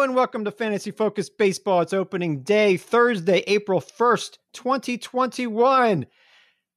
Hello and welcome to Fantasy Focus Baseball. It's opening day, Thursday, April 1st, 2021.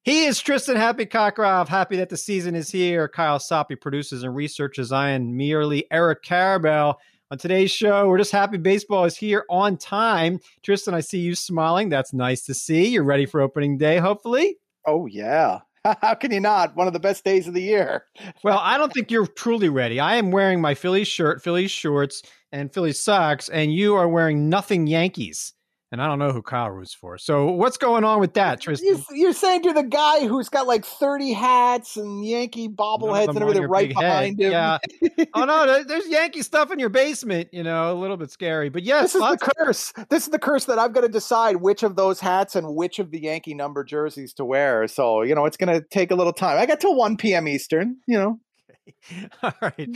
He is Tristan Happy Cockcroft. Happy that the season is here. Kyle Soppe produces and researches. I am merely Eric Karabell. On today's show, we're just happy baseball is here on time. Tristan, I see you smiling. That's nice to see. You're ready for opening day, hopefully. Oh, yeah. How can you not? One of the best days of the year. Well, I don't think you're truly ready. I am wearing my Phillies shirt, Phillies shorts, and Phillies socks, and you are wearing nothing Yankees. And I don't know who Kyle roots for. So what's going on with that, Tristan? You're saying you're the guy who's got like 30 hats and Yankee bobbleheads and everything right behind him. Yeah. Oh, no, there's Yankee stuff in your basement, you know, a little bit scary. But yes, this is the curse. This is the curse that I've got to decide which of those hats and which of the Yankee number jerseys to wear. So, you know, it's going to take a little time. I got till 1 p.m. Eastern, you know. All right.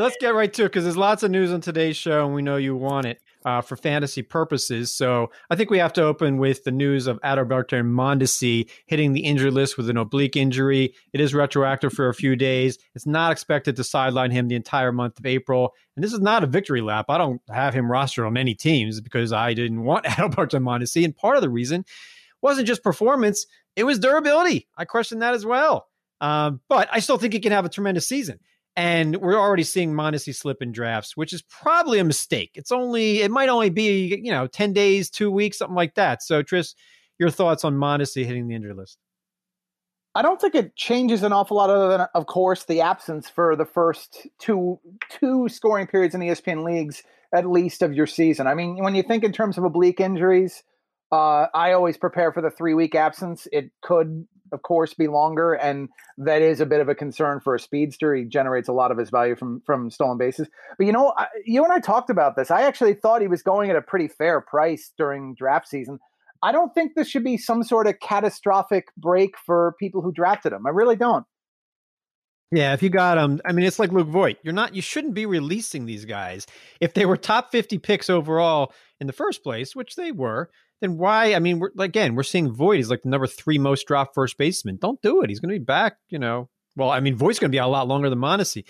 Let's get right to it because there's lots of news on today's show, and we know you want it for fantasy purposes. So I think we have to open with the news of Adalberto Mondesi hitting the injured list with an oblique injury. It is retroactive for a few days. It's not expected to sideline him the entire month of April. And this is not a victory lap. I don't have him rostered on many teams because I didn't want Adalberto Mondesi. And part of the reason wasn't just performance. It was durability. I questioned that as well. But I still think he can have a tremendous season. And we're already seeing Mondesi slip in drafts, which is probably a mistake. It might only be, you know, 10 days, 2 weeks, something like that. So, Tris, your thoughts on Mondesi hitting the injury list? I don't think it changes an awful lot other than, of course, the absence for the first two scoring periods in ESPN leagues, at least of your season. I mean, when you think in terms of oblique injuries, I always prepare for the 3-week absence. It could, of course, be longer, and that is a bit of a concern for a speedster. He generates a lot of his value from stolen bases. But, you know, you and I talked about this. I actually thought he was going at a pretty fair price during draft season. I don't think this should be some sort of catastrophic break for people who drafted him. I really don't. Yeah, if you got him, I mean, it's like Luke Voit. You shouldn't be releasing these guys. If they were top 50 picks overall in the first place, which they were, then why? I mean, we're seeing Voit is like the number 3 most dropped first baseman. Don't do it. He's going to be back, you know. Well, I mean, Voit's going to be out a lot longer than Mondesi.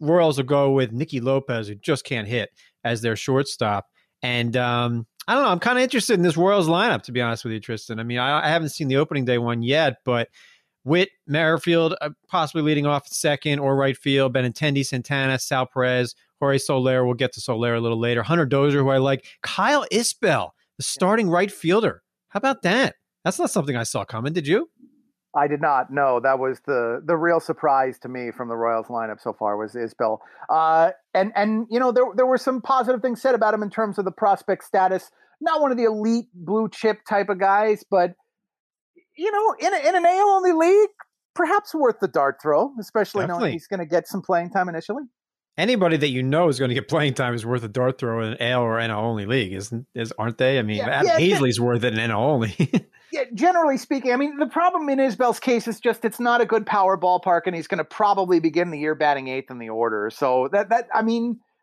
Royals will go with Nicky Lopez, who just can't hit, as their shortstop. And I don't know. I'm kind of interested in this Royals lineup, to be honest with you, Tristan. I mean, I haven't seen the opening day one yet, but Witt, Merrifield, possibly leading off at second or right field, Benintendi, Santana, Sal Perez, Jorge Soler. We'll get to Soler a little later. Hunter Dozier, who I like. Kyle Isbell, the starting right fielder. How about that? That's not something I saw coming. Did you? I did not. No, that was the real surprise to me from the Royals lineup so far was Isbell. And you know, there were some positive things said about him in terms of the prospect status. Not one of the elite blue chip type of guys, but you know, in an AL only league, perhaps worth the dart throw, especially knowing he's going to get some playing time initially. Anybody that you know is going to get playing time is worth a dart throw in an AL or NL only league, aren't they? I mean, Hazley's worth it in NL only. Yeah, generally speaking, I mean, the problem in Isbell's case is just it's not a good power ballpark, and he's going to probably begin the year batting 8th in the order. So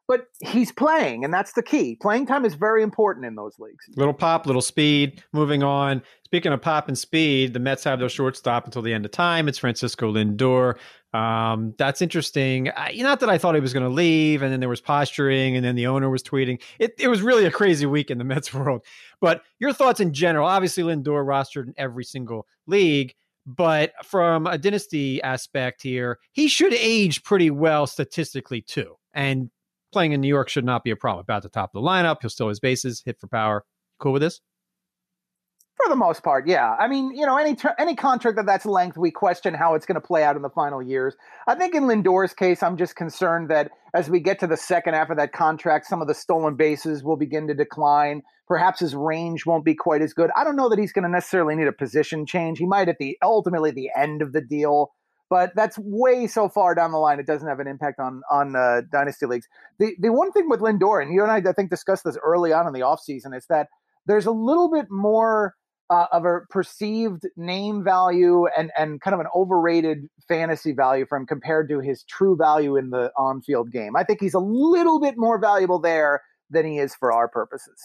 but he's playing, and that's the key. Playing time is very important in those leagues. Little pop, little speed. Moving on. Speaking of pop and speed, the Mets have their shortstop until the end of time. It's Francisco Lindor. That's interesting. Not that I thought he was going to leave, and then there was posturing, and then the owner was tweeting. It was really a crazy week in the Mets world. But your thoughts in general. Obviously, Lindor rostered in every single league. But from a dynasty aspect here, he should age pretty well statistically too. And playing in New York should not be a problem. About the top of the lineup, he'll steal his bases, hit for power. Cool with this? For the most part, yeah. I mean, you know, any contract that's length, we question how it's going to play out in the final years. I think in Lindor's case, I'm just concerned that as we get to the second half of that contract, some of the stolen bases will begin to decline. Perhaps his range won't be quite as good. I don't know that he's going to necessarily need a position change. He might at ultimately the end of the deal. But that's way so far down the line, it doesn't have an impact on dynasty leagues. The one thing with Lindor, and you and I think discussed this early on in the offseason, is that there's a little bit more of a perceived name value and kind of an overrated fantasy value for him compared to his true value in the on-field game. I think he's a little bit more valuable there than he is for our purposes.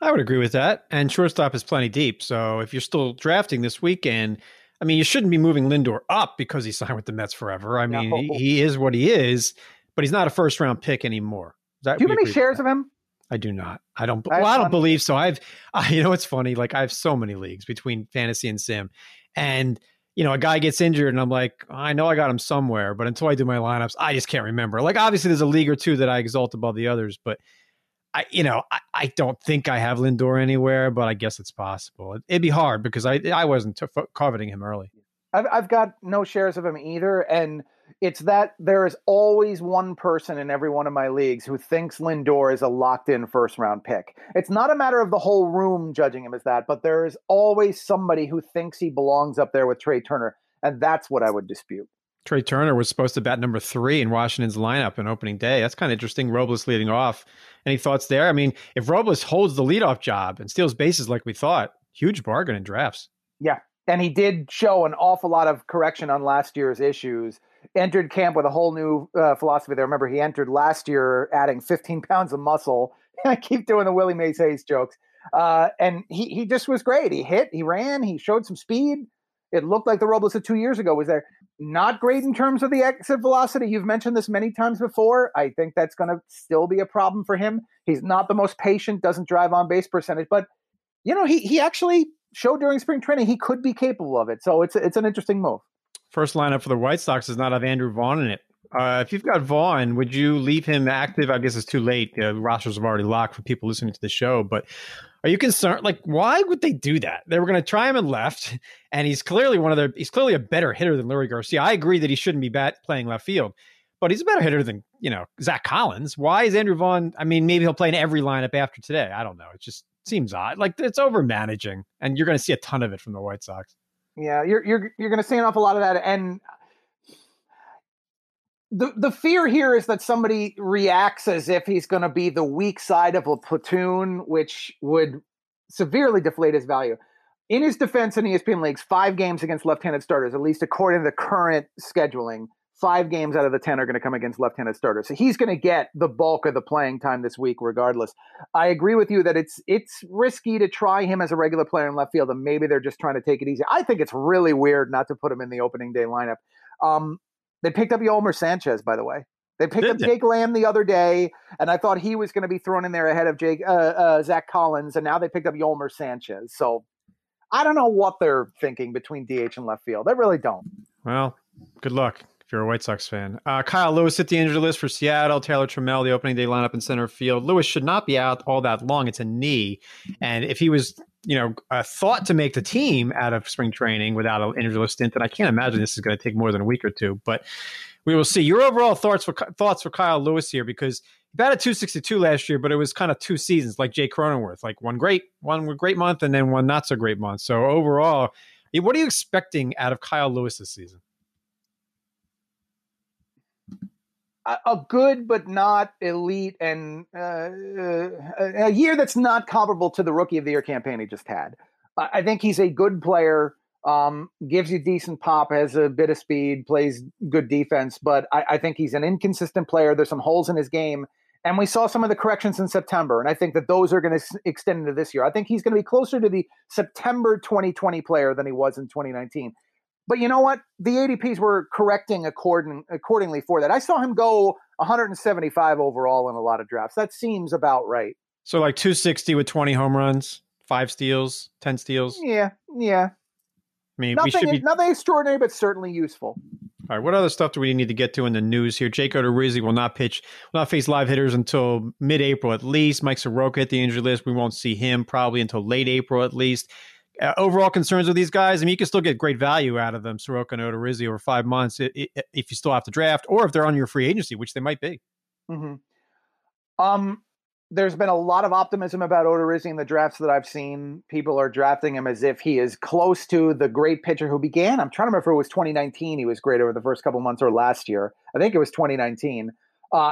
I would agree with that. And shortstop is plenty deep. So if you're still drafting this weekend, I mean, you shouldn't be moving Lindor up because he signed with the Mets forever. I mean, no. He is what he is, but he's not a first-round pick anymore. That, do you have any shares of him? I do not. I don't. Well, I don't believe so. You know, it's funny. Like, I have so many leagues between fantasy and sim, and you know, a guy gets injured, and I'm like, I know I got him somewhere, but until I do my lineups, I just can't remember. Like, obviously, there's a league or two that I exalt above the others, but I don't think I have Lindor anywhere, but I guess it's possible. It'd be hard because I wasn't coveting him early. I've got no shares of him either, and it's that there is always one person in every one of my leagues who thinks Lindor is a locked-in first-round pick. It's not a matter of the whole room judging him as that, but there is always somebody who thinks he belongs up there with Trea Turner, and that's what I would dispute. Trea Turner was supposed to bat number 3 in Washington's lineup on opening day. That's kind of interesting. Robles leading off. Any thoughts there? I mean, if Robles holds the leadoff job and steals bases like we thought, huge bargain in drafts. Yeah, and he did show an awful lot of correction on last year's issues. Entered camp with a whole new philosophy there. Remember, he entered last year adding 15 pounds of muscle. I keep doing the Willie Mays Hayes jokes. And he just was great. He hit, he ran, he showed some speed. It looked like the Robles of 2 years ago was there. Not great in terms of the exit velocity. You've mentioned this many times before. I think that's going to still be a problem for him. He's not the most patient, doesn't drive on base percentage. But, you know, he actually showed during spring training he could be capable of it. So it's an interesting move. First lineup for the White Sox does not have Andrew Vaughn in it. If you've got Vaughn, would you leave him active? I guess it's too late. The rosters have already locked for people listening to the show. But are you concerned? Like, why would they do that? They were going to try him in left, and he's clearly a better hitter than Luis Garcia. I agree that he shouldn't be playing left field, but he's a better hitter than, you know, Zach Collins. Why is Andrew Vaughn? I mean, maybe he'll play in every lineup after today. I don't know. It just seems odd. Like, it's over managing, and you're going to see a ton of it from the White Sox. Yeah, you're going to see an awful lot of that, and the fear here is that somebody reacts as if he's going to be the weak side of a platoon, which would severely deflate his value. In his defense in ESPN leagues, 5 games against left-handed starters, at least according to the current scheduling, 5 games out of the 10 are going to come against left-handed starters. So he's going to get the bulk of the playing time this week, regardless. I agree with you that it's risky to try him as a regular player in left field, and maybe they're just trying to take it easy. I think it's really weird not to put him in the opening day lineup. They picked up Yolmer Sanchez, by the way. They picked up Jake Lamb the other day, and I thought he was going to be thrown in there ahead of Zach Collins, and now they picked up Yolmer Sanchez. So I don't know what they're thinking between DH and left field. I really don't. Well, good luck if you're a White Sox fan. Kyle Lewis hit the injured list for Seattle. Taylor Trammell, the opening day lineup in center field. Lewis should not be out all that long. It's a knee. And if he was, you know, thought to make the team out of spring training without an injured list stint, then I can't imagine this is going to take more than a week or two. But we will see. Your overall thoughts for Kyle Lewis here, because he batted .262 last year, but it was kind of two seasons, like Jay Cronenworth, like one great month and then one not so great month. So overall, what are you expecting out of Kyle Lewis this season? A good but not elite, and a year that's not comparable to the Rookie of the Year campaign he just had. I think he's a good player, gives you decent pop, has a bit of speed, plays good defense, but I think he's an inconsistent player. There's some holes in his game, and we saw some of the corrections in September, and I think that those are going to extend into this year. I think he's going to be closer to the September 2020 player than he was in 2019. But you know what? The ADPs were correcting accordingly for that. I saw him go 175 overall in a lot of drafts. That seems about right. So like 260 with 20 home runs, 5 steals, 10 steals? Yeah. I mean, nothing extraordinary, but certainly useful. All right, what other stuff do we need to get to in the news here? Jake Odorizzi will not face live hitters until mid-April at least. Mike Soroka hit the injury list. We won't see him probably until late April at least. Overall concerns with these guys, I mean, you can still get great value out of them, Soroka and Odorizzi, over 5 months if you still have to draft or if they're on your free agency, which they might be. Mm-hmm. There's been a lot of optimism about Odorizzi in the drafts that I've seen. People are drafting him as if he is close to the great pitcher who began. I'm trying to remember if it was 2019 he was great over the first couple months or last year. I think it was 2019.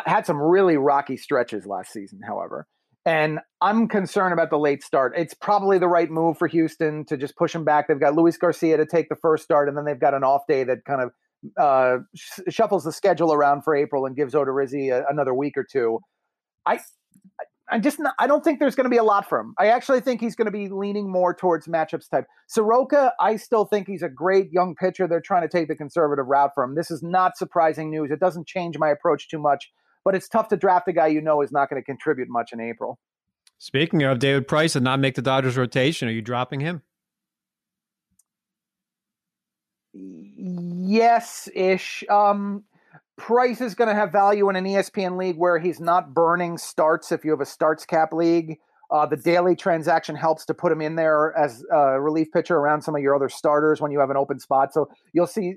Had some really rocky stretches last season, however. And I'm concerned about the late start. It's probably the right move for Houston to just push him back. They've got Luis Garcia to take the first start, and then they've got an off day that kind of shuffles the schedule around for April and gives Odorizzi another week or two. I don't think there's going to be a lot for him. I actually think he's going to be leaning more towards matchups type. Soroka, I still think he's a great young pitcher. They're trying to take the conservative route for him. This is not surprising news. It doesn't change my approach too much. but it's tough to draft a guy you know is not going to contribute much in April. Speaking of David Price and not make the Dodgers rotation, are you dropping him? Yes-ish. Price is going to have value in an ESPN league where he's not burning starts. If you have a starts cap league, the daily transaction helps to put him in there as a relief pitcher around some of your other starters when you have an open spot. So you'll see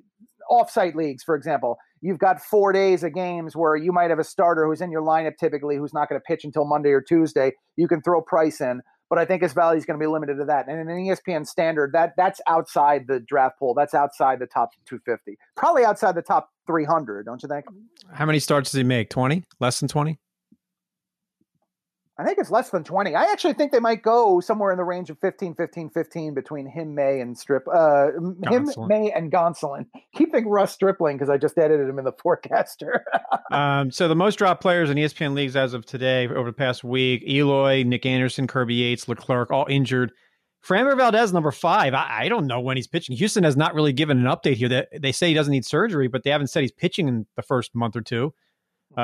offsite leagues, for example, you've got 4 days of games where you might have a starter who's in your lineup typically who's not going to pitch until Monday or Tuesday. You can throw Price in, but I think his value is going to be limited to that. And in an ESPN standard, that's outside the draft pool. That's outside the top 250, probably outside the top 300, don't you think? How many starts does he make? 20? Less than 20? I think it's less than 20. I actually think they might go somewhere in the range of 15, 15, 15 between him, May, and Gonsolin. Keep thinking Russ Stripling because I just edited him in the forecaster. So the most dropped players in ESPN leagues as of today over the past week, Eloy, Nick Anderson, Kirby Yates, Leclerc, all injured. Framber Valdez, number 5. I don't know when he's pitching. Houston has not really given an update here. They say he doesn't need surgery, but they haven't said he's pitching in the first month or two.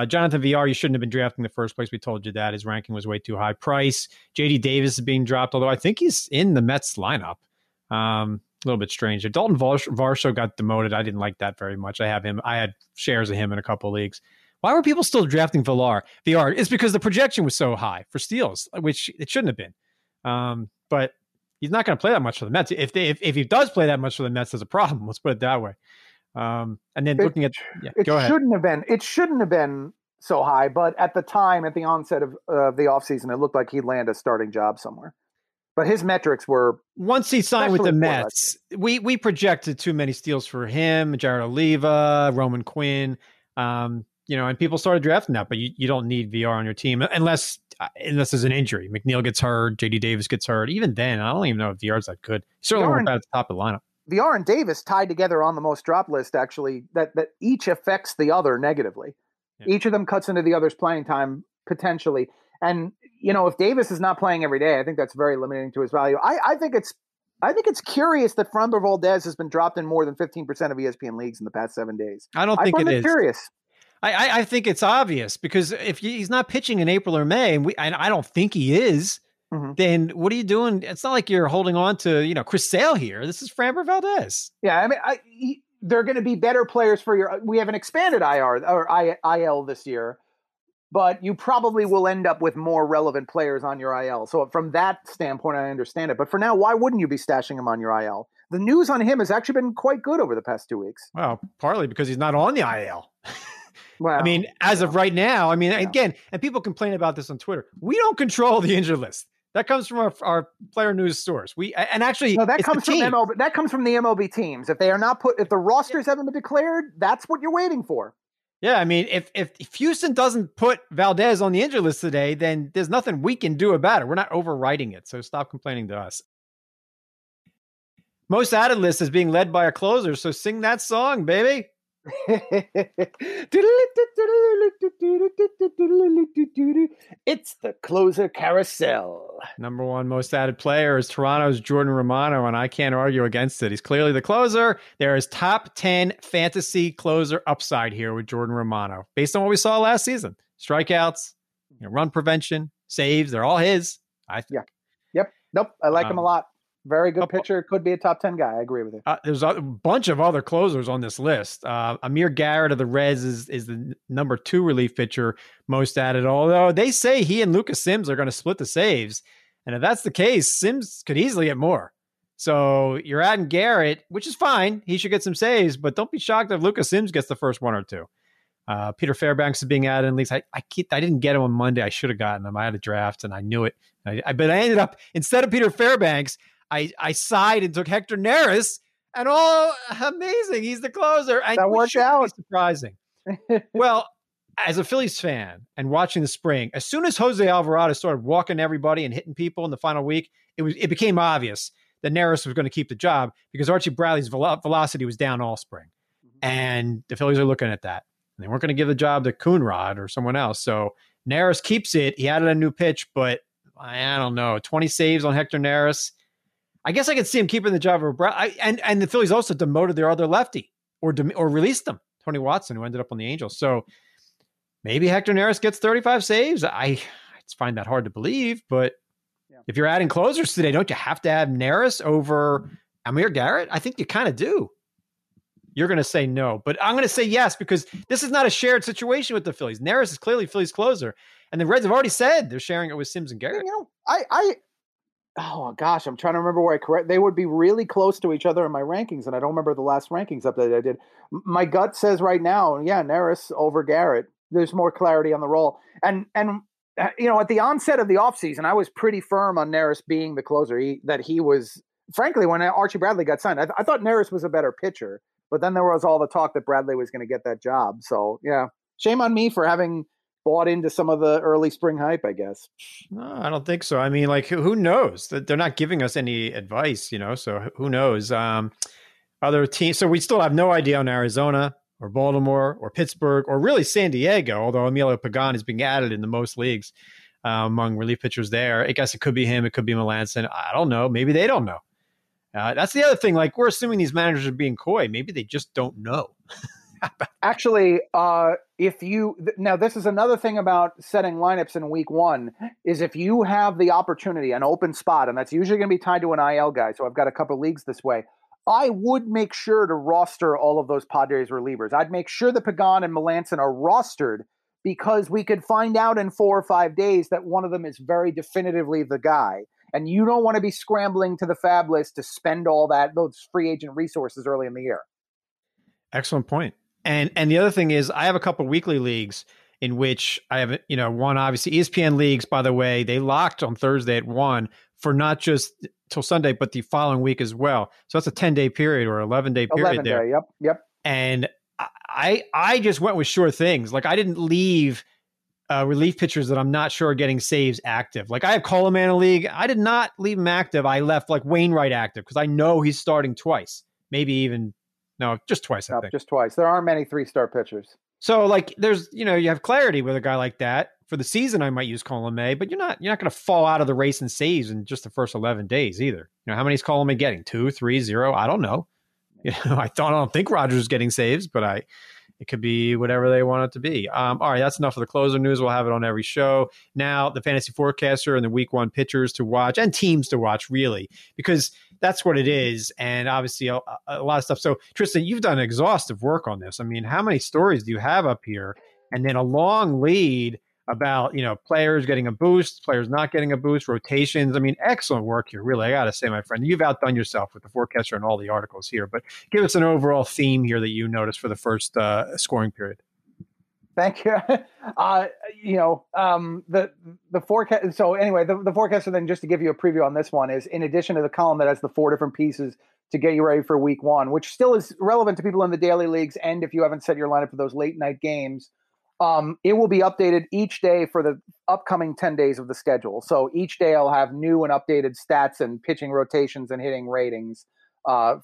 Jonathan VR, you shouldn't have been drafting in the first place. We told you that. His ranking was way too high. Price, JD Davis is being dropped, although I think he's in the Mets lineup. A little bit strange. Dalton Varsho got demoted. I didn't like that very much. I have him. I had shares of him in a couple leagues. Why were people still drafting Villar? VR? It's because the projection was so high for steals, which it shouldn't have been. But he's not going to play that much for the Mets. If he does play that much for the Mets, there's a problem. Let's put it that way. And then looking at it shouldn't have been so high, but at the time, at the onset of the offseason, it looked like he'd land a starting job somewhere. But his metrics were once he signed with the Mets, we projected too many steals for him, Jared Oliva, Roman Quinn, and people started drafting that. But you don't need VR on your team unless there's an injury. McNeil gets hurt, JD Davis gets hurt. Even then, I don't even know if VR's that good. Certainly weren't at the top of the lineup. VR and Davis tied together on the most drop list, actually, that each affects the other negatively. Yeah. Each of them cuts into the other's playing time, potentially. And, if Davis is not playing every day, I think that's very limiting to his value. I think it's curious that Framber Valdez has been dropped in more than 15% of ESPN leagues in the past 7 days. I don't think it is. Curious. I think it's obvious because if he's not pitching in April or May, and I don't think he is, mm-hmm. Then what are you doing? It's not like you're holding on to, Chris Sale here. This is Framber Valdez. Yeah, I mean, they're going to be better players for your – we have an expanded IR or IL this year, but you probably will end up with more relevant players on your IL. So from that standpoint, I understand it. But for now, why wouldn't you be stashing him on your IL? The news on him has actually been quite good over the past 2 weeks. Well, partly because he's not on the IL. Wow. I mean, as of right now, again, and people complain about this on Twitter. We don't control the injured list. That comes from our player news source. That comes from the MLB teams. If they are not if the rosters haven't been declared, that's what you're waiting for. Yeah, I mean, if Houston doesn't put Valdez on the injured list today, then there's nothing we can do about it. We're not overriding it, so stop complaining to us. Most added list is being led by a closer, so sing that song, baby. It's the closer carousel. Number one most added player is Toronto's Jordan Romano, and I can't argue against it. He's clearly the closer. There is top 10 fantasy closer upside here with Jordan Romano based on what we saw last season. Strikeouts, run prevention, saves, they're all his, I think. Yeah. Yep. Nope. I like him a lot. Very good pitcher. Could be a top 10 guy. I agree with you. There's a bunch of other closers on this list. Amir Garrett of the Reds is the number 2 relief pitcher most added, although they say he and Lucas Sims are going to split the saves. And if that's the case, Sims could easily get more. So you're adding Garrett, which is fine. He should get some saves, but don't be shocked if Lucas Sims gets the first one or two. Peter Fairbanks is being added in leagues. I didn't get him on Monday. I should have gotten him. I had a draft and I knew it. But I ended up, instead of Peter Fairbanks, I sighed and took Hector Neris, and amazing. He's the closer. That worked out. Surprising. Well, as a Phillies fan and watching the spring, as soon as Jose Alvarado started walking everybody and hitting people in the final week, it became obvious that Neris was going to keep the job because Archie Bradley's velocity was down all spring. Mm-hmm. And the Phillies are looking at that. And they weren't going to give the job to Coonrod or someone else. So Neris keeps it. He added a new pitch, but I don't know, 20 saves on Hector Neris. I guess I could see him keeping the job. And the Phillies also demoted their other lefty or released him, Tony Watson, who ended up on the Angels. So maybe Hector Neris gets 35 saves. I just find that hard to believe, but yeah. If you're adding closers today, don't you have to have Neris over Amir Garrett? I think you kind of do. You're going to say no, but I'm going to say yes, because this is not a shared situation with the Phillies. Neris is clearly Phillies closer, and the Reds have already said they're sharing it with Sims and Garrett. You know, oh gosh, I'm trying to remember where I correct. They would be really close to each other in my rankings, and I don't remember the last rankings update I did. My gut says right now, yeah, Neris over Garrett. There's more clarity on the role, and you know, at the onset of the offseason, I was pretty firm on Neris being the closer. He was, frankly, when Archie Bradley got signed, I thought Neris was a better pitcher. But then there was all the talk that Bradley was going to get that job. So, yeah, shame on me for having bought into some of the early spring hype, I guess. No, I don't think so. I mean, like, who knows? They're not giving us any advice, you know, so who knows? Other teams. So we still have no idea on Arizona or Baltimore or Pittsburgh or really San Diego, although Emilio Pagan is being added in the most leagues among relief pitchers there. I guess it could be him. It could be Melanson. I don't know. Maybe they don't know. That's the other thing. Like, we're assuming these managers are being coy. Maybe they just don't know. Actually, now this is another thing about setting lineups in week one is if you have the opportunity, an open spot, and that's usually going to be tied to an IL guy. So I've got a couple leagues this way. I would make sure to roster all of those Padres relievers. I'd make sure that Pagan and Melanson are rostered, because we could find out in 4 or 5 days that one of them is very definitively the guy. And you don't want to be scrambling to the Fab list to spend all those free agent resources early in the year. Excellent point. And the other thing is, I have a couple weekly leagues in which I have, you know, one, obviously ESPN leagues, by the way, they locked on Thursday at 1 for not just till Sunday, but the following week as well. So that's a 10-day period or 11-day period. 11 there. Day, yep. And I just went with sure things. Like, I didn't leave relief pitchers that I'm not sure are getting saves active. Like, I have Colin May in a league. I did not leave him active. I left like Wainwright active because I know he's starting twice, just twice. There aren't many 3-star pitchers. So like, there's, you know, you have clarity with a guy like that for the season. I might use Colin May, but you're not going to fall out of the race in saves in just the first 11 days either. You know, how many is Colin May getting? 2, 3, 0? I don't know. You know, I don't think Rogers is getting saves, but it could be whatever they want it to be. All right, that's enough of the closer news. We'll have it on every show. Now, the fantasy forecaster and the week one pitchers to watch and teams to watch, really, because that's what it is. And obviously a lot of stuff. So, Tristan, you've done exhaustive work on this. I mean, how many stories do you have up here? And then a long lead about, you know, players getting a boost, players not getting a boost, rotations. I mean, excellent work here, really. I got to say, my friend, you've outdone yourself with the forecaster and all the articles here, but give us an overall theme here that you noticed for the first scoring period. Thank you. The forecast. So anyway, the forecaster, then, just to give you a preview on this one, is in addition to the column that has the 4 different pieces to get you ready for week one, which still is relevant to people in the daily leagues. And if you haven't set your lineup for those late night games, it will be updated each day for the upcoming 10 days of the schedule. So each day I'll have new and updated stats and pitching rotations and hitting ratings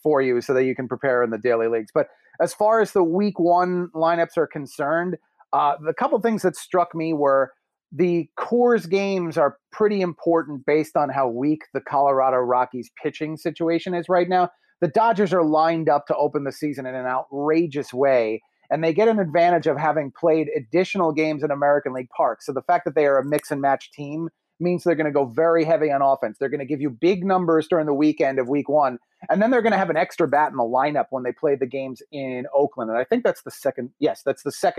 for you so that you can prepare in the daily leagues. But as far as the week one lineups are concerned, the couple things that struck me were the Coors games are pretty important based on how weak the Colorado Rockies pitching situation is right now. The Dodgers are lined up to open the season in an outrageous way, and they get an advantage of having played additional games in American League Park. So the fact that they are a mix and match team means they're going to go very heavy on offense. They're going to give you big numbers during the weekend of week one. And then they're going to have an extra bat in the lineup when they play the games in Oakland. And I think that's the second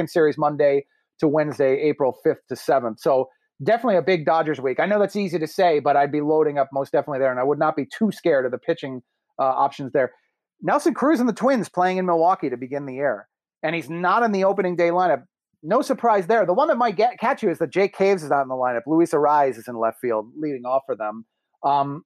series, Monday to Wednesday, April 5th to 7th. So definitely a big Dodgers week. I know that's easy to say, but I'd be loading up most definitely there. And I would not be too scared of the pitching options there. Nelson Cruz and the Twins playing in Milwaukee to begin the year. And he's not in the opening day lineup. No surprise there. The one that might catch you is that Jake Caves is not in the lineup. Luis Arraez is in left field, leading off for them.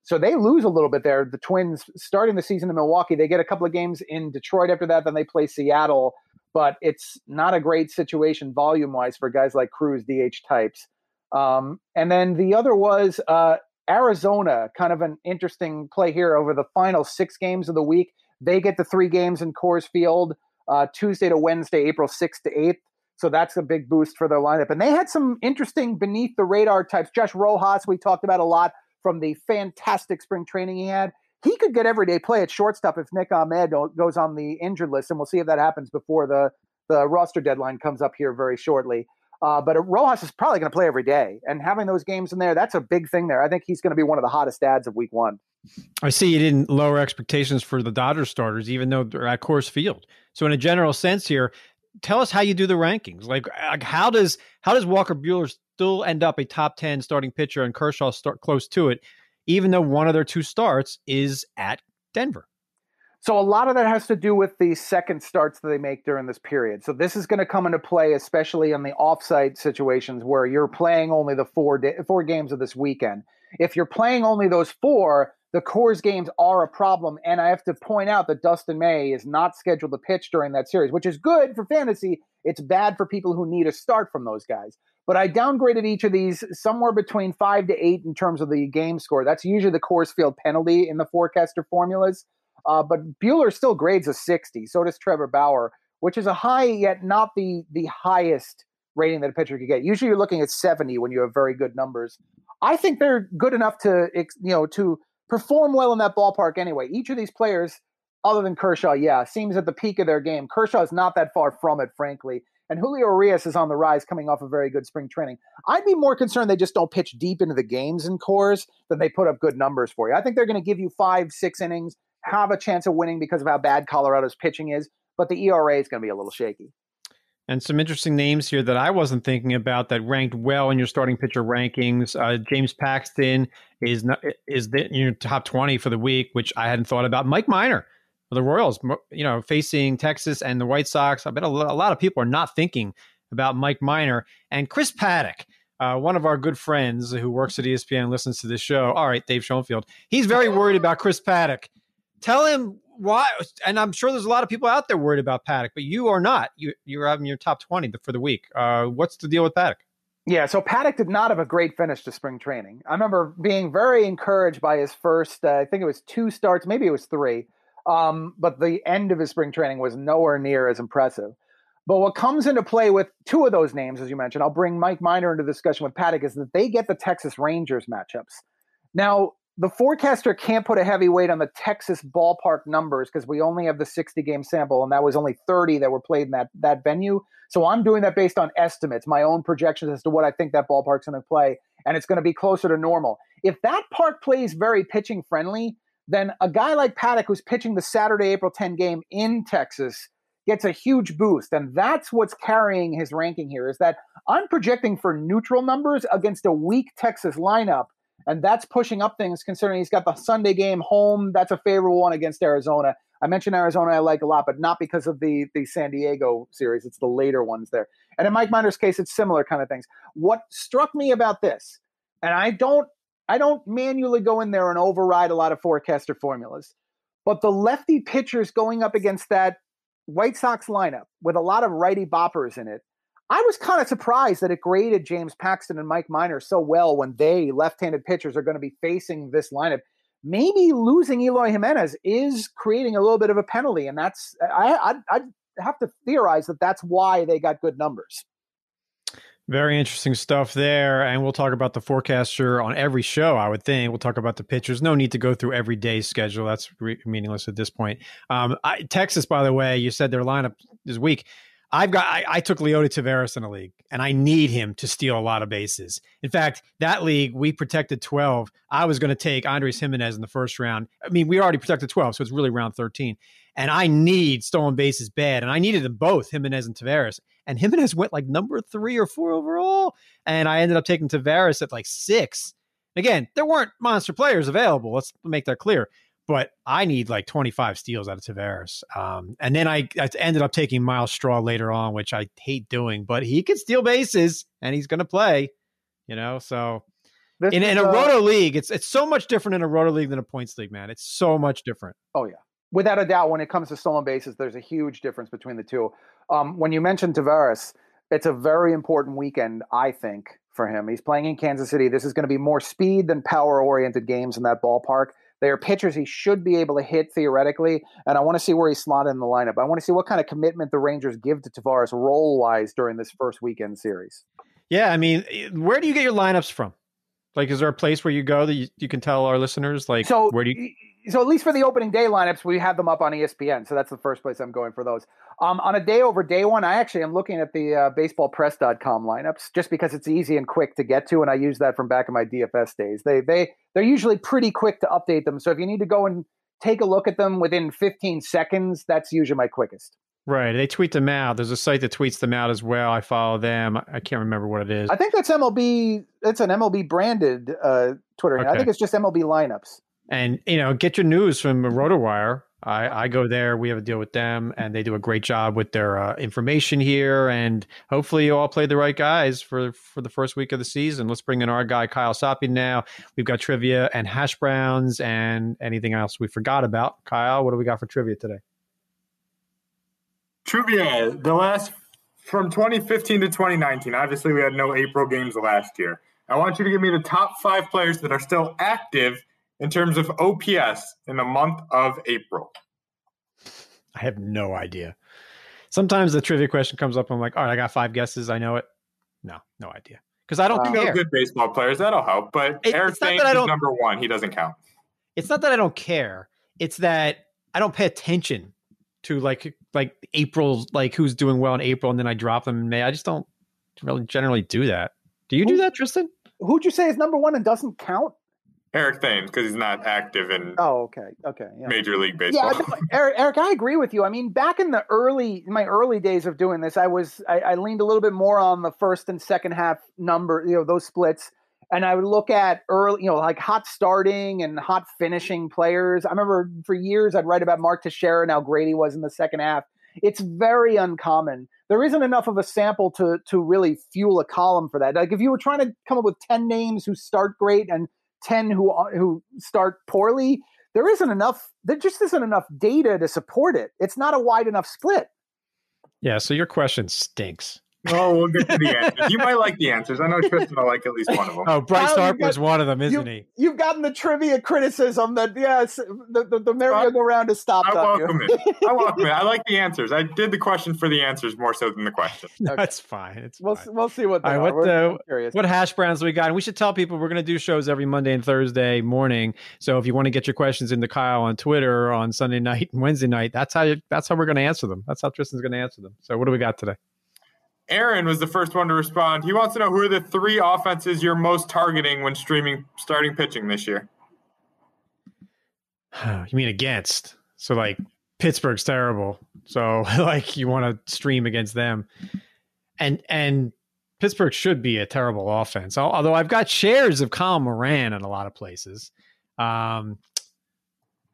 So they lose a little bit there. The Twins starting the season in Milwaukee. They get a couple of games in Detroit after that. Then they play Seattle. But it's not a great situation volume-wise for guys like Cruz, DH types. And then the other was Arizona, kind of an interesting play here over the final 6 games of the week. They get the 3 games in Coors Field. Tuesday to Wednesday, April 6th to 8th. So that's a big boost for their lineup. And they had some interesting beneath-the-radar types. Josh Rojas, we talked about a lot from the fantastic spring training he had. He could get everyday play at shortstop if Nick Ahmed goes on the injured list, and we'll see if that happens before the roster deadline comes up here very shortly. But Rojas is probably going to play every day. And having those games in there, that's a big thing there. I think he's going to be one of the hottest ads of week one. I see you didn't lower expectations for the Dodgers starters, even though they're at Coors Field. So in a general sense here, tell us how you do the rankings. Like how does Walker Buehler still end up a top 10 starting pitcher and Kershaw start close to it, even though one of their two starts is at Denver? So a lot of that has to do with the second starts that they make during this period. So this is going to come into play, especially in the offsite situations where you're playing only the four games of this weekend. If you're playing only those four, the Coors games are a problem. And I have to point out that Dustin May is not scheduled to pitch during that series, which is good for fantasy. It's bad for people who need a start from those guys. But I downgraded each of these somewhere between 5 to 8 in terms of the game score. That's usually the Coors Field penalty in the forecaster formulas. But Buehler still grades a 60. So does Trevor Bauer, which is a high, yet not the highest rating that a pitcher could get. Usually you're looking at 70 when you have very good numbers. I think they're good enough to, to perform well in that ballpark anyway. Each of these players, other than Kershaw, seems at the peak of their game. Kershaw is not that far from it, frankly. And Julio Urias is on the rise coming off a very good spring training. I'd be more concerned they just don't pitch deep into the games in Coors than they put up good numbers for you. I think they're going to give you 5-6 innings, have a chance of winning because of how bad Colorado's pitching is, but the ERA is going to be a little shaky. And some interesting names here that I wasn't thinking about that ranked well in your starting pitcher rankings. James Paxton is top 20 for the week, which I hadn't thought about. Mike Minor for the Royals, facing Texas and the White Sox. I bet a lot of people are not thinking about Mike Minor. And Chris Paddack, one of our good friends who works at ESPN and listens to this show. All right, Dave Schoenfield. He's very worried about Chris Paddack. Tell him why, and I'm sure there's a lot of people out there worried about Paddack, but you are not. You're having your top 20 for the week. What's the deal with Paddack? Yeah, so Paddack did not have a great finish to spring training. I remember being very encouraged by his first, I think it was 2 starts, maybe it was 3, but the end of his spring training was nowhere near as impressive. But what comes into play with two of those names, as you mentioned, I'll bring Mike Minor into discussion with Paddack, is that they get the Texas Rangers matchups. Now, the forecaster can't put a heavy weight on the Texas ballpark numbers because we only have the 60-game sample, and that was only 30 that were played in that venue. So I'm doing that based on estimates, my own projections as to what I think that ballpark's going to play, and it's going to be closer to normal. If that park plays very pitching-friendly, then a guy like Paddack, who's pitching the Saturday, April 10 game in Texas, gets a huge boost, and that's what's carrying his ranking here, is that I'm projecting for neutral numbers against a weak Texas lineup. And that's pushing up things considering he's got the Sunday game home. That's a favorable one against Arizona. I mentioned Arizona I like a lot, but not because of the San Diego series. It's the later ones there. And in Mike Minor's case, it's similar kind of things. What struck me about this, and I don't manually go in there and override a lot of forecaster formulas, but the lefty pitchers going up against that White Sox lineup with a lot of righty boppers in it, I was kind of surprised that it graded James Paxton and Mike Minor so well when they, left-handed pitchers, are going to be facing this lineup. Maybe losing Eloy Jimenez is creating a little bit of a penalty, and that's I have to theorize that that's why they got good numbers. Very interesting stuff there, and we'll talk about the forecaster on every show, I would think. We'll talk about the pitchers. No need to go through every day's schedule. That's meaningless at this point. Texas, by the way, you said their lineup is weak. I took Leody Taveras in a league, and I need him to steal a lot of bases. In fact, that league, we protected 12. I was going to take Andrés Giménez in the first round. I mean, we already protected 12, so it's really round 13. And I need stolen bases bad, and I needed them both, Giménez and Taveras. And Giménez went like number 3 or 4 overall, and I ended up taking Taveras at like 6. Again, there weren't monster players available. Let's make that clear. But I need like 25 steals out of Taveras. And then I ended up taking Miles Straw later on, which I hate doing, but he can steal bases and he's going to play, so in a roto league, it's so much different in a roto league than a points league, man. It's so much different. Oh yeah. Without a doubt, when it comes to stolen bases, there's a huge difference between the two. When you mentioned Taveras, it's a very important weekend, I think, for him. He's playing in Kansas City. This is going to be more speed than power oriented games in that ballpark. They are pitchers he should be able to hit theoretically, and I want to see where he's slotted in the lineup. I want to see what kind of commitment the Rangers give to Taveras role-wise during this first weekend series. Yeah, I mean, where do you get your lineups from? Like, is there a place where you go that you can tell our listeners? Like, so, where do you? So at least for the opening day lineups, we have them up on ESPN. So that's the first place I'm going for those. On a day over day one, I actually am looking at the baseballpress.com lineups just because it's easy and quick to get to. And I use that from back in my DFS days. They're usually pretty quick to update them. So if you need to go and take a look at them within 15 seconds, that's usually my quickest. Right. They tweet them out. There's a site that tweets them out as well. I follow them. I can't remember what it is. I think that's MLB. It's an MLB branded Twitter handle. I think it's just MLB lineups. And, you know, get your news from RotoWire. I go there. We have a deal with them, and they do a great job with their information here. And hopefully you all play the right guys for the first week of the season. Let's bring in our guy, Kyle Soppe, now. We've got trivia and hash browns and anything else we forgot about. Kyle, what do we got for trivia today? Trivia, the last from 2015 to 2019. Obviously, we had no April games last year. I want you to give me the top 5 players that are still active in terms of OPS in the month of April. I have no idea. Sometimes the trivia question comes up. I'm like, all right, I got 5 guesses. I know it. No idea. Because I don't think they're good baseball players. That'll help. But Eric Banks is number 1. He doesn't count. It's not that I don't care. It's that I don't pay attention to like April, like who's doing well in April. And then I drop them in May. I just don't really generally do that. Do you do that, Tristan? Who'd you say is number 1 and doesn't count? Eric Thames, because he's not active in Major League Baseball. Yeah, Eric, I agree with you. I mean, back in my early days of doing this, I leaned a little bit more on the first and second half number, you know, those splits, and I would look at early, you know, like hot starting and hot finishing players. I remember for years I'd write about Mark Teixeira and how great he was in the second half. It's very uncommon. There isn't enough of a sample to really fuel a column for that. Like if you were trying to come up with 10 names who start great and 10 who start poorly, there just isn't enough data to support it. It's not a wide enough split. Yeah, so your question stinks. Oh, we'll get to the answers. You might like the answers. I know Tristan will like at least one of them. Oh, Bryce Harper's one of them, isn't he? You've gotten the trivia criticism that, yes, the merry-go-round is stopped. I welcome it. I like the answers. I did the question for the answers more so than the question. Okay. That's fine. We'll see what they are. What hash browns we got? And we should tell people we're going to do shows every Monday and Thursday morning. So if you want to get your questions into Kyle on Twitter on Sunday night and Wednesday night, that's how we're going to answer them. That's how Tristan's going to answer them. So what do we got today? Aaron was the first one to respond. He wants to know, who are the 3 offenses you're most targeting when streaming starting pitching this year? You mean against? So, like, Pittsburgh's terrible. So, like, you want to stream against them. And Pittsburgh should be a terrible offense. Although I've got shares of Kyle Moran in a lot of places. They're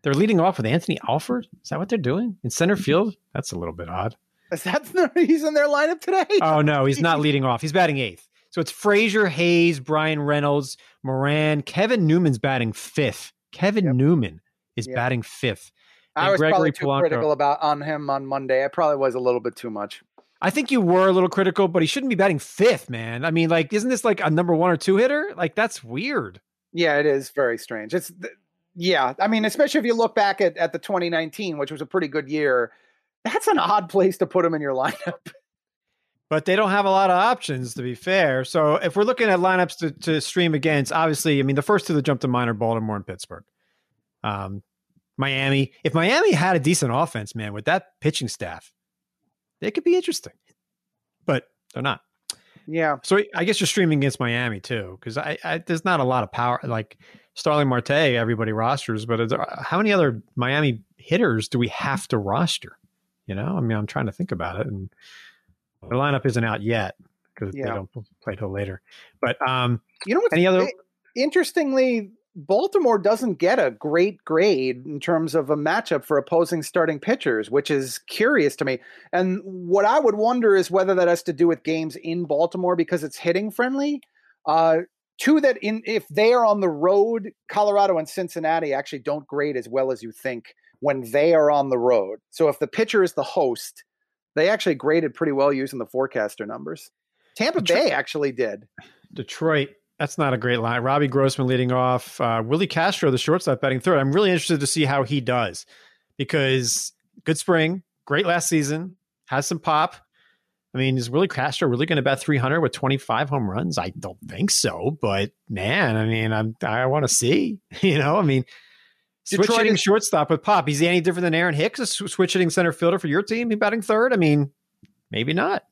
leading off with Anthony Alford. Is that what they're doing? In center field? That's a little bit odd. Is that he's in their lineup today? Oh, no, he's not leading off. He's batting 8th. So it's Frazier, Hayes, Brian Reynolds, Moran. Kevin Newman's batting 5th. Batting 5th. And I was Gregory probably too Polanco. Critical about on him on Monday. I probably was a little bit too much. I think you were a little critical, but he shouldn't be batting 5th, man. I mean, like, isn't this like a number 1 or 2 hitter? Like, that's weird. Yeah, it is very strange. Yeah, I mean, especially if you look back at the 2019, which was a pretty good year. That's an odd place to put him in your lineup. But they don't have a lot of options, to be fair. So if we're looking at lineups to stream against, obviously, I mean, the first 2 that jump to mind are Baltimore and Pittsburgh. Miami. If Miami had a decent offense, man, with that pitching staff, they could be interesting. But they're not. Yeah. So I guess you're streaming against Miami, too, because there's not a lot of power. Like Starling Marte, everybody rosters. But how many other Miami hitters do we have to roster? You know, I mean, I'm trying to think about it, and the lineup isn't out yet because they don't play till later. But you know what's interestingly, Baltimore doesn't get a great grade in terms of a matchup for opposing starting pitchers, which is curious to me. And what I would wonder is whether that has to do with games in Baltimore because it's hitting friendly. 2, that if they are on the road, Colorado and Cincinnati actually don't grade as well as you think when they are on the road. So if the pitcher is the host, they actually graded pretty well using the forecaster numbers. Tampa Bay actually did. Detroit, that's not a great line. Robbie Grossman leading off. Willie Castro, the shortstop, batting 3rd. I'm really interested to see how he does because good spring, great last season, has some pop. I mean, is Willie Castro really going to bat 300 with 25 home runs? I don't think so, but man, I mean, I want to see, you know, I mean, Switch hitting shortstop with Pop. Is he any different than Aaron Hicks, a switch hitting center fielder for your team? He batting third? I mean, maybe not.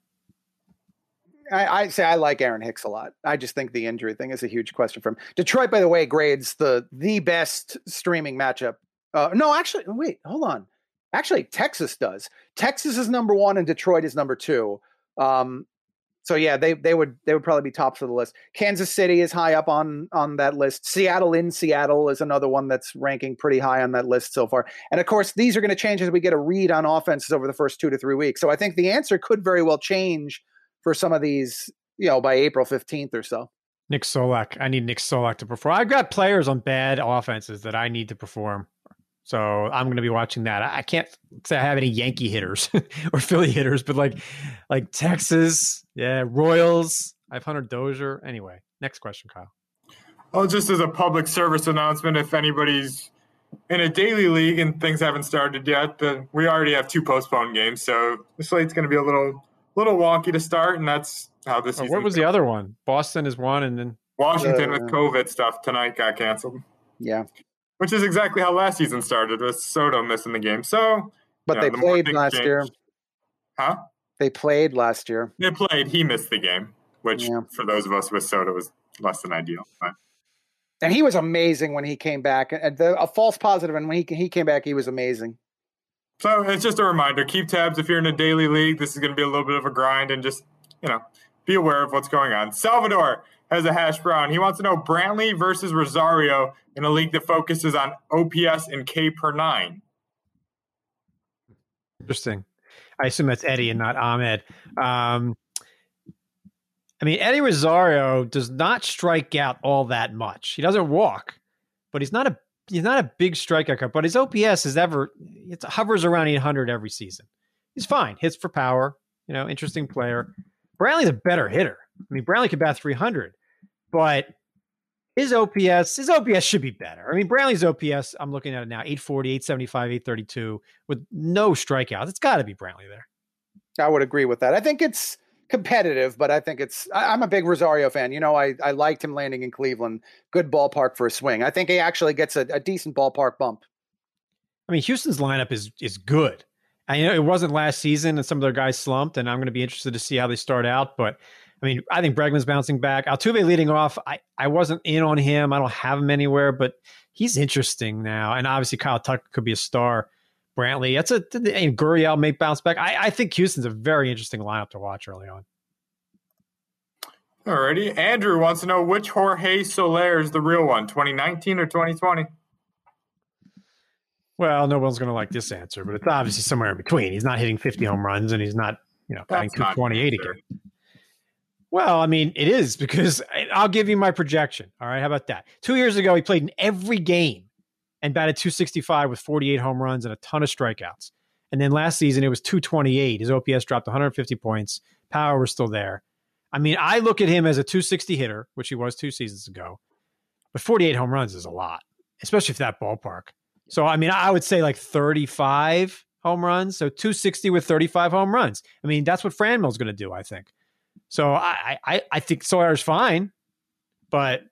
I say I like Aaron Hicks a lot. I just think the injury thing is a huge question for him. Detroit, by the way, grades the best streaming matchup. No, actually, wait, hold on. Actually, Texas does. Texas is number one and Detroit is number two. So yeah, they would probably be tops of the list. Kansas City is high up on that list. Seattle in Seattle is another one that's ranking pretty high on that list so far. And of course, these are going to change as we get a read on offenses over the first 2 to 3 weeks. So I think the answer could very well change for some of these, you know, by April 15th or so. Nick Solak. I need Nick Solak to perform. I've got players on bad offenses that I need to perform. So I'm going to be watching that. I can't say I have any Yankee hitters or Philly hitters, but like Texas, yeah, Royals. I have Hunter Dozier. Anyway, next question, Kyle. Well, just as a public service announcement, if anybody's in a daily league and things haven't started yet, then we already have 2 postponed games. So the slate's going to be a little wonky to start, and that's how this season what was going. The other one? Boston is one, and then Washington with COVID stuff tonight got canceled. Yeah. Which is exactly how last season started, with Soto missing the game. So, but they played last year. Huh? They played last year. They played. He missed the game, which for those of us with Soto was less than ideal. But. And he was amazing when he came back. A false positive, and when he came back, he was amazing. So it's just a reminder. Keep tabs if you're in a daily league. This is going to be a little bit of a grind, and just, you know, be aware of what's going on. Salvador has a hash brown. He wants to know Brantley versus Rosario in a league that focuses on OPS and K per nine. Interesting. I assume that's Eddie and not Ahmed. I mean, Eddie Rosario does not strike out all that much. He doesn't walk, but he's not a big strikeout. But his OPS it hovers around 800 every season. He's fine. Hits for power. You know, interesting player. Brantley's a better hitter. I mean, Brantley could bat 300. But his OPS should be better. I mean, Brantley's OPS, I'm looking at it now, 840, 875, 832, with no strikeouts. It's got to be Brantley there. I would agree with that. I think it's competitive, but I think I'm a big Rosario fan. You know, I liked him landing in Cleveland. Good ballpark for a swing. I think he actually gets a decent ballpark bump. I mean, Houston's lineup is good. I know it wasn't last season, and some of their guys slumped, and I'm going to be interested to see how they start out, but I mean, I think Bregman's bouncing back. Altuve leading off. I wasn't in on him. I don't have him anywhere, but he's interesting now. And obviously, Kyle Tucker could be a star. Brantley, and Gurriel may bounce back. I think Houston's a very interesting lineup to watch early on. Alrighty. Andrew wants to know which Jorge Soler is the real one, 2019 or 2020? Well, no one's going to like this answer, but it's obviously somewhere in between. He's not hitting 50 home runs, and he's not, you know, batting 228 again. Well, I mean, it is, because I'll give you my projection. All right, how about that? 2 years ago, he played in every game and batted 265 with 48 home runs and a ton of strikeouts. And then last season, it was 228. His OPS dropped 150 points. Power was still there. I mean, I look at him as a 260 hitter, which he was 2 seasons ago. But 48 home runs is a lot, especially for that ballpark. So, I mean, I would say like 35 home runs. So 260 with 35 home runs. I mean, that's what Franmel's going to do, I think. So I think Sawyer's fine, but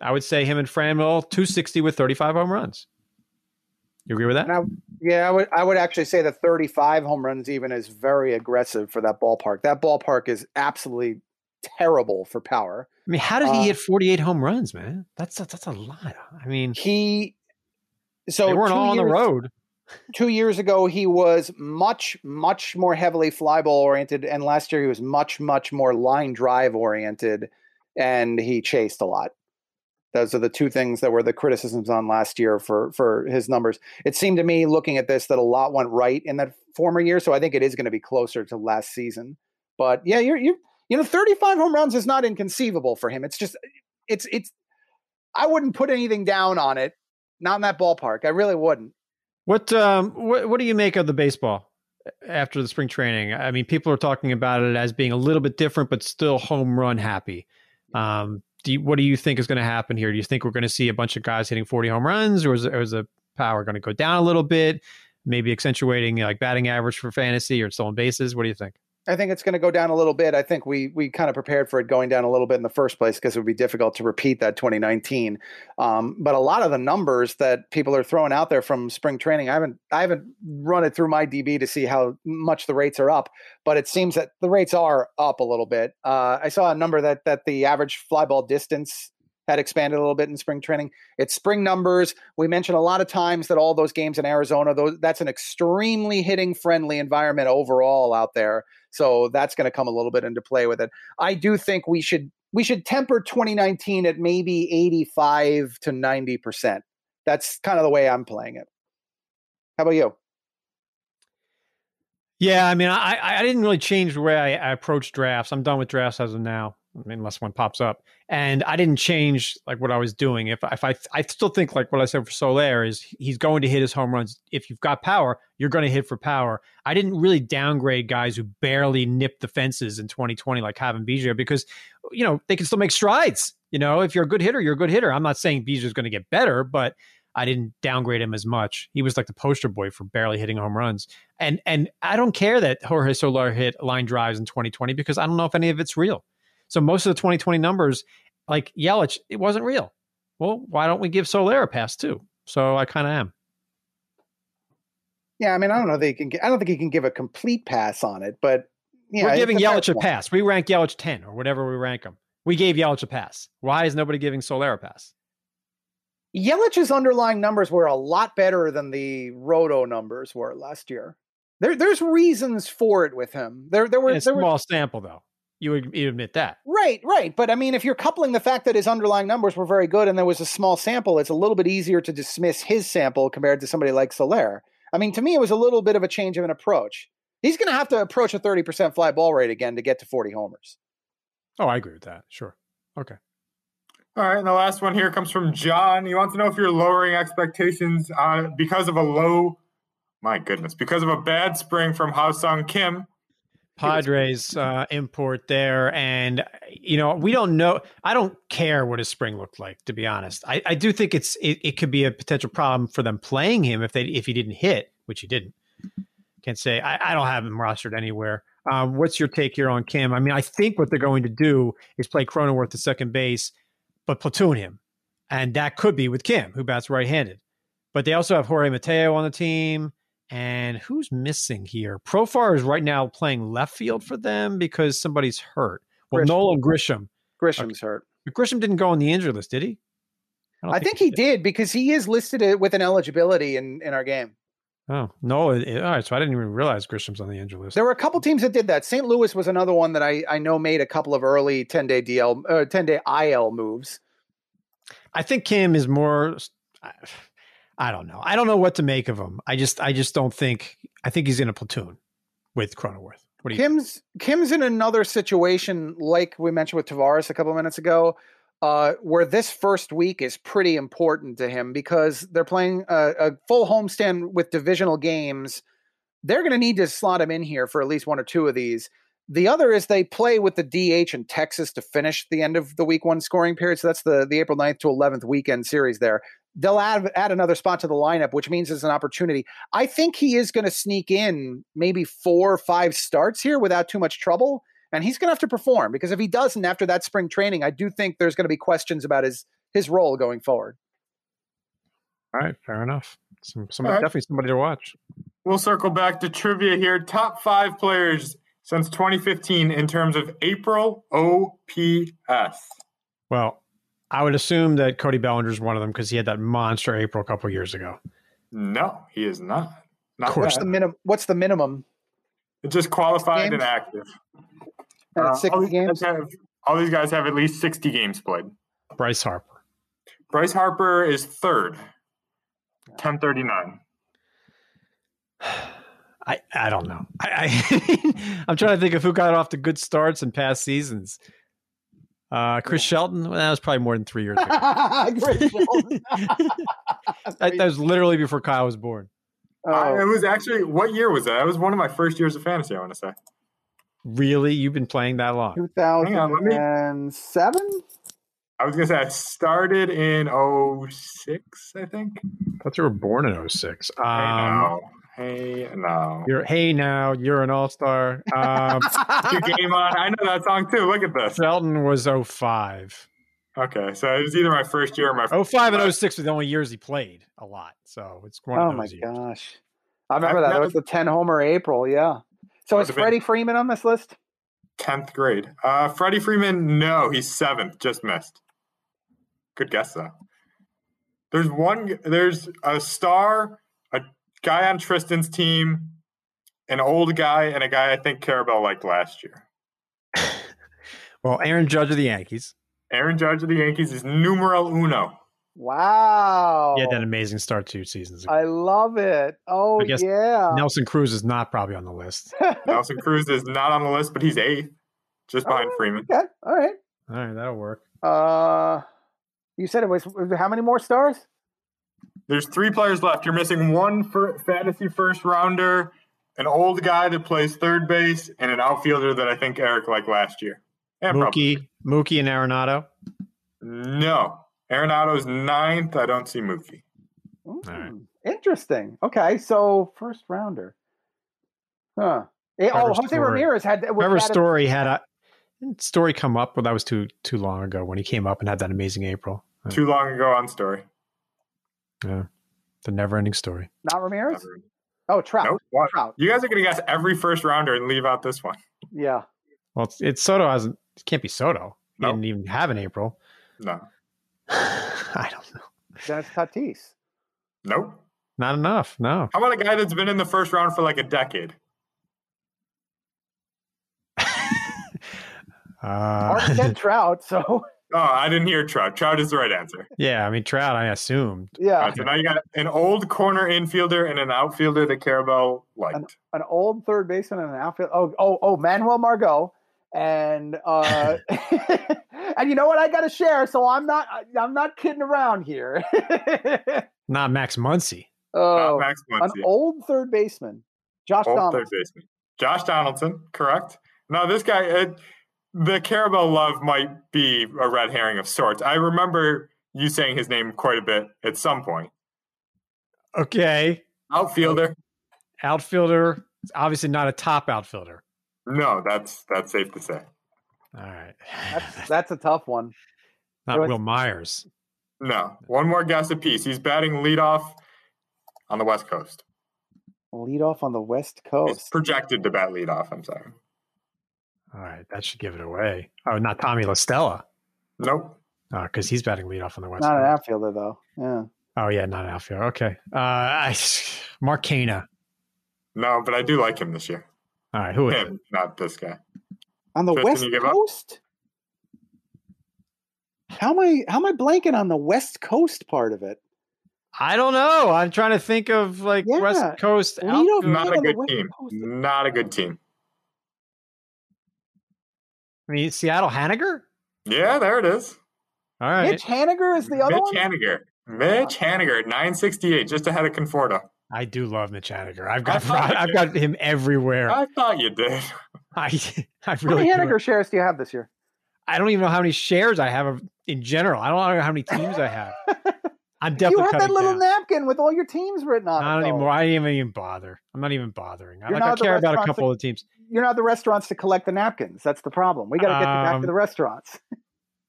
I would say him and Franmil, 260 with 35 home runs. You agree with that? I would actually say that 35 home runs even is very aggressive for that ballpark. That ballpark is absolutely terrible for power. I mean, how did he hit 48 home runs, man? That's a lot. I mean, they weren't all on the road. 2 years ago, he was much, much more heavily fly ball oriented. And last year, he was much, much more line drive oriented. And he chased a lot. Those are the two things that were the criticisms on last year for his numbers. It seemed to me, looking at this, that a lot went right in that former year. So I think it is going to be closer to last season. But yeah, you know, 35 home runs is not inconceivable for him. It's just, I wouldn't put anything down on it. Not in that ballpark. I really wouldn't. What do you make of the baseball after the spring training? I mean, people are talking about it as being a little bit different, but still home run happy. What do you think is going to happen here? Do you think we're going to see a bunch of guys hitting 40 home runs, or is the power going to go down a little bit, maybe accentuating, like, batting average for fantasy or stolen bases? What do you think? I think it's going to go down a little bit. I think we kind of prepared for it going down a little bit in the first place because it would be difficult to repeat that 2019. But a lot of the numbers that people are throwing out there from spring training, I haven't run it through my DB to see how much the rates are up, but it seems that the rates are up a little bit. I saw a number that the average fly ball distance had expanded a little bit in spring training. It's spring numbers. We mentioned a lot of times that all those games in Arizona, that's an extremely hitting friendly environment overall out there. So that's going to come a little bit into play with it. I do think we should temper 2019 at maybe 85 to 90%. That's kind of the way I'm playing it. How about you? Yeah, I mean, I didn't really change the way I approach drafts. I'm done with drafts as of now, unless one pops up. And I didn't change like what I was doing. If I still think like what I said for Soler is he's going to hit his home runs. If you've got power, you're going to hit for power. I didn't really downgrade guys who barely nipped the fences in 2020, like Javi and Biggio, because, you know, they can still make strides. You know, if you're a good hitter, you're a good hitter. I'm not saying Biggio is going to get better, but I didn't downgrade him as much. He was like the poster boy for barely hitting home runs. And I don't care that Jorge Soler hit line drives in 2020 because I don't know if any of it's real. So most of the 2020 numbers, like Yelich, it wasn't real. Well, why don't we give Soler a pass too? So I kind of am. Yeah, I mean, I don't think he can give a complete pass on it, but yeah, we're giving Yelich a pass. We rank Yelich 10 or whatever we rank him. We gave Yelich a pass. Why is nobody giving Soler a pass? Yelich's underlying numbers were a lot better than the Roto numbers were last year. There's reasons for it with him. There were a small sample though. You admit that. Right. But I mean, if you're coupling the fact that his underlying numbers were very good and there was a small sample, it's a little bit easier to dismiss his sample compared to somebody like Soler. I mean, to me, it was a little bit of a change of an approach. He's going to have to approach a 30% fly ball rate again to get to 40 homers. Oh, I agree with that. Sure. Okay. All right. And the last one here comes from John. He wants to know if you're lowering expectations because of a bad spring from Ha-Sung Kim. Padres import there. And, you know, we don't know. I don't care what his spring looked like, to be honest. I do think it could be a potential problem for them playing him if he didn't hit, which he didn't. Can't say I don't have him rostered anywhere. What's your take here on Kim? I mean, I think what they're going to do is play Cronenworth at second base, but platoon him. And that could be with Kim, who bats right-handed. But they also have Jorge Mateo on the team. And who's missing here? Profar is right now playing left field for them because somebody's hurt. Well, Grisham. Nolan Grisham. Grisham's hurt. But Grisham didn't go on the injured list, did he? I think he did because he is listed with an eligibility in our game. Oh, no. All right. So I didn't even realize Grisham's on the injury list. There were a couple teams that did that. St. Louis was another one that I know made a couple of early 10-day IL moves. I think Kim is more... I don't know. I don't know what to make of him. I just don't think. I think he's in a platoon with Cronenworth. Kim's in another situation like we mentioned with Tavares a couple of minutes ago, where this first week is pretty important to him because they're playing a full homestand with divisional games. They're going to need to slot him in here for at least one or two of these. The other is they play with the DH in Texas to finish the end of the week one scoring period. So that's the April 9th to 11th weekend series there. They'll add another spot to the lineup, which means it's an opportunity. I think he is going to sneak in maybe 4 or 5 starts here without too much trouble. And he's going to have to perform because if he doesn't after that spring training, I do think there's going to be questions about his role going forward. All right. Fair enough. Definitely somebody to watch. We'll circle back to trivia here. Top 5 players since 2015 in terms of April OPS. Well, I would assume that Cody Bellinger is one of them because he had that monster April a couple years ago. No, he is not. Not of course. What's the minimum? It's just qualified and active. And it's 60 games? All these guys have at least 60 games played. Bryce Harper. Bryce Harper is third, 1039. I don't know. I'm trying to think of who got off to good starts in past seasons. Chris Shelton, well, that was probably more than 3 years ago. That was literally before Kyle was born. It was actually, what year was that? It was one of my first years of fantasy, I want to say. Really? You've been playing that long? 2007? I was going to say I started in 06, I think. I thought you were born in 06. I know. Hey now. You're an all-star. Your game on. I know that song too. Look at this. Felton was 05. Okay, so it was either my first year or my first 05 and 06 were the only years he played a lot. So it's one of those years. Oh my gosh. I remember that. That was the 10-homer April, yeah. So is Freddie Freeman on this list? 10th grade. Freddie Freeman, no, he's 7th, just missed. Good guess, though. There's a star, a guy on Tristan's team, an old guy, and a guy I think Karabell liked last year. Well, Aaron Judge of the Yankees. Aaron Judge of the Yankees is numero uno. Wow. He had that amazing start 2 seasons ago. I love it. Oh, yeah. Nelson Cruz is not probably on the list. Nelson Cruz is not on the list, but he's 8th, just behind Freeman. Okay. All right. All right, that'll work. You said it was how many more stars? There's 3 players left. You're missing one for fantasy first-rounder, an old guy that plays third base, and an outfielder that I think Eric liked last year. And Mookie and Arenado? No. Arenado's 9th. I don't see Mookie. Ooh, all right. Interesting. Okay, so first rounder. Huh. Jose Ramirez had that. Trevor Story had a Story come up, but that was too long ago when he came up and had that amazing April. Too long ago on Story. Yeah. The never-ending story. Not Ramirez? Oh, Trout. Nope. Trout. You guys are going to guess every first rounder and leave out this one. Yeah. Well, it's Soto. It can't be Soto. He didn't even have an April. No. I don't know. Dennis Tatis. Nope. Not enough. No. How about a guy that's been in the first round for like a decade? Art said Trout, so. Oh, I didn't hear Trout. Trout is the right answer. Yeah, I mean, Trout, I assumed. Yeah. Right, so now you got an old corner infielder and an outfielder that Karabell liked. An old third baseman and an outfielder. Oh, Manuel Margot. And and you know what, I gotta share, so I'm not kidding around here. Not Max Muncy. Oh, an old third baseman, Josh Donaldson, correct. Now this guy, the Karabell love might be a red herring of sorts. I remember you saying his name quite a bit at some point. Okay, outfielder, obviously not a top outfielder. No, that's safe to say. All right. That's a tough one. Not Will Myers. No. One more guess apiece. He's batting leadoff on the West Coast. Leadoff on the West Coast. He's projected to bat leadoff, I'm sorry. All right. That should give it away. Oh, not Tommy La Stella. Nope. Because he's batting leadoff on the West Coast. Not an outfielder, though. Yeah. Oh, yeah, not an outfielder. Okay. Mark Cana. No, but I do like him this year. All right, who is it? Not this guy. On the West Coast? How am I blanking on the West Coast part of it? I don't know. I'm trying to think of West Coast. Not a good team. Not a good team. I mean, Seattle Haniger? Yeah, there it is. All right. Mitch Haniger is the other one? Mitch Haniger, 968, just ahead of Conforto. I do love Mitch Haniger. I've got him everywhere. I thought you did. I really. How many Haniger shares do you have this year? I don't even know how many shares I have in general. I don't know how many teams I have. I'm definitely. You have that little napkin with all your teams written on it. Not anymore. I didn't even bother. I'm not even bothering. I care about a couple of teams. You're not the restaurants to collect the napkins. That's the problem. We got to get them back to the restaurants.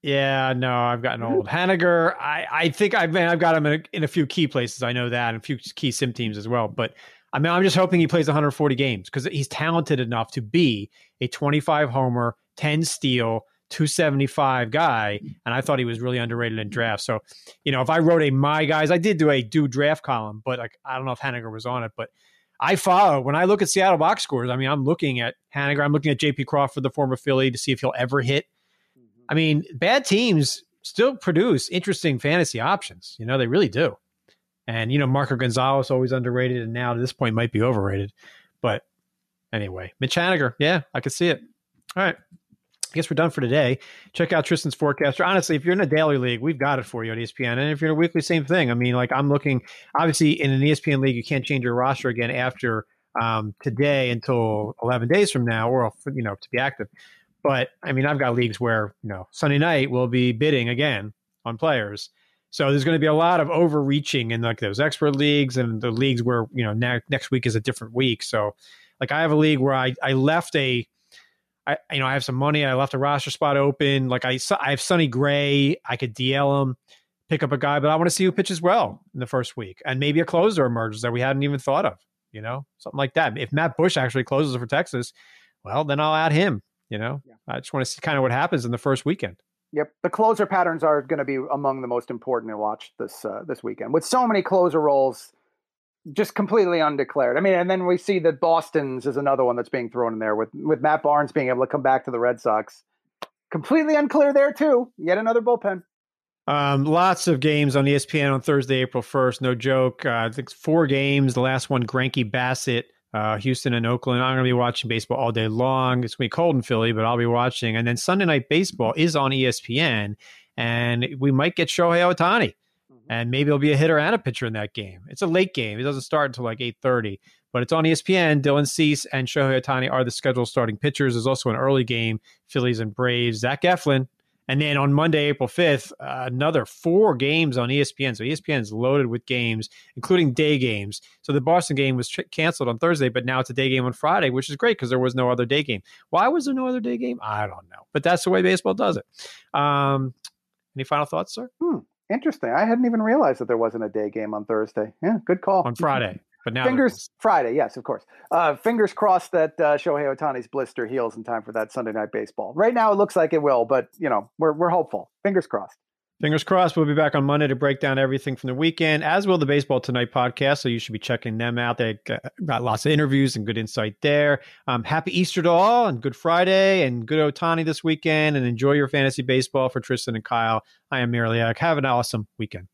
Yeah, no, I've gotten old. Haniger, I think I've got him in a few key places. I know that, and a few key sim teams as well. But I mean, I'm just hoping he plays 140 games because he's talented enough to be a 25 homer, 10 steal, 275 guy. And I thought he was really underrated in draft. So, you know, if I wrote my guys, I did do a do draft column, but I don't know if Haniger was on it, but I follow. When I look at Seattle box scores, I mean, I'm looking at Haniger. I'm looking at J.P. Crawford, the former Philly, to see if he'll ever hit. I mean, bad teams still produce interesting fantasy options. You know, they really do. And, you know, Marco Gonzalez, always underrated, and now at this point might be overrated. But anyway, Mitch Haniger, yeah, I could see it. All right. I guess we're done for today. Check out Tristan's Forecaster. Honestly, if you're in a daily league, we've got it for you on ESPN. And if you're in a weekly, same thing. I mean, I'm looking, obviously, in an ESPN league, you can't change your roster again after today until 11 days from now, or, you know, to be active. But, I mean, I've got leagues where, you know, Sunday night we'll be bidding again on players. So there's going to be a lot of overreaching in like those expert leagues and the leagues where, you know, next week is a different week. So like I have a league where I have some money. I left a roster spot open. Like I have Sonny Gray. I could DL him, pick up a guy, but I want to see who pitches well in the first week. And maybe a closer emerges that we hadn't even thought of, you know, something like that. If Matt Bush actually closes for Texas, well, then I'll add him, you know. Yeah. I just want to see kind of what happens in the first weekend. Yep. The closer patterns are going to be among the most important to watch this weekend, with so many closer roles just completely undeclared. I mean, and then we see that Boston's is another one that's being thrown in there with Matt Barnes being able to come back to the Red Sox. Completely unclear there too. Yet another bullpen. Lots of games on ESPN on Thursday, April 1st. No joke. I think 4 games. The last one, Granky Bassett, Houston and Oakland. I'm going to be watching baseball all day long. It's going to be cold in Philly, but I'll be watching. And then Sunday Night Baseball is on ESPN, and we might get Shohei Ohtani. And maybe it'll be a hitter and a pitcher in that game. It's a late game. It doesn't start until like 8:30, but it's on ESPN. Dylan Cease and Shohei Ohtani are the scheduled starting pitchers. There's also an early game, Phillies and Braves, Zach Eflin. And then on Monday, April 5th, another 4 games on ESPN. So ESPN is loaded with games, including day games. So the Boston game was canceled on Thursday, but now it's a day game on Friday, which is great because there was no other day game. Why was there no other day game? I don't know. But that's the way baseball does it. Any final thoughts, sir? Interesting. I hadn't even realized that there wasn't a day game on Thursday. Yeah, good call. On Friday. But now Friday, yes, of course. Fingers crossed that Shohei Ohtani's blister heals in time for that Sunday Night Baseball. Right now, it looks like it will, but you know, we're hopeful. Fingers crossed. Fingers crossed. We'll be back on Monday to break down everything from the weekend, as will the Baseball Tonight podcast. So you should be checking them out. They got lots of interviews and good insight there. Happy Easter to all, and good Friday, and good Ohtani this weekend, and enjoy your fantasy baseball. For Tristan and Kyle, I am Amir Liak. Have an awesome weekend.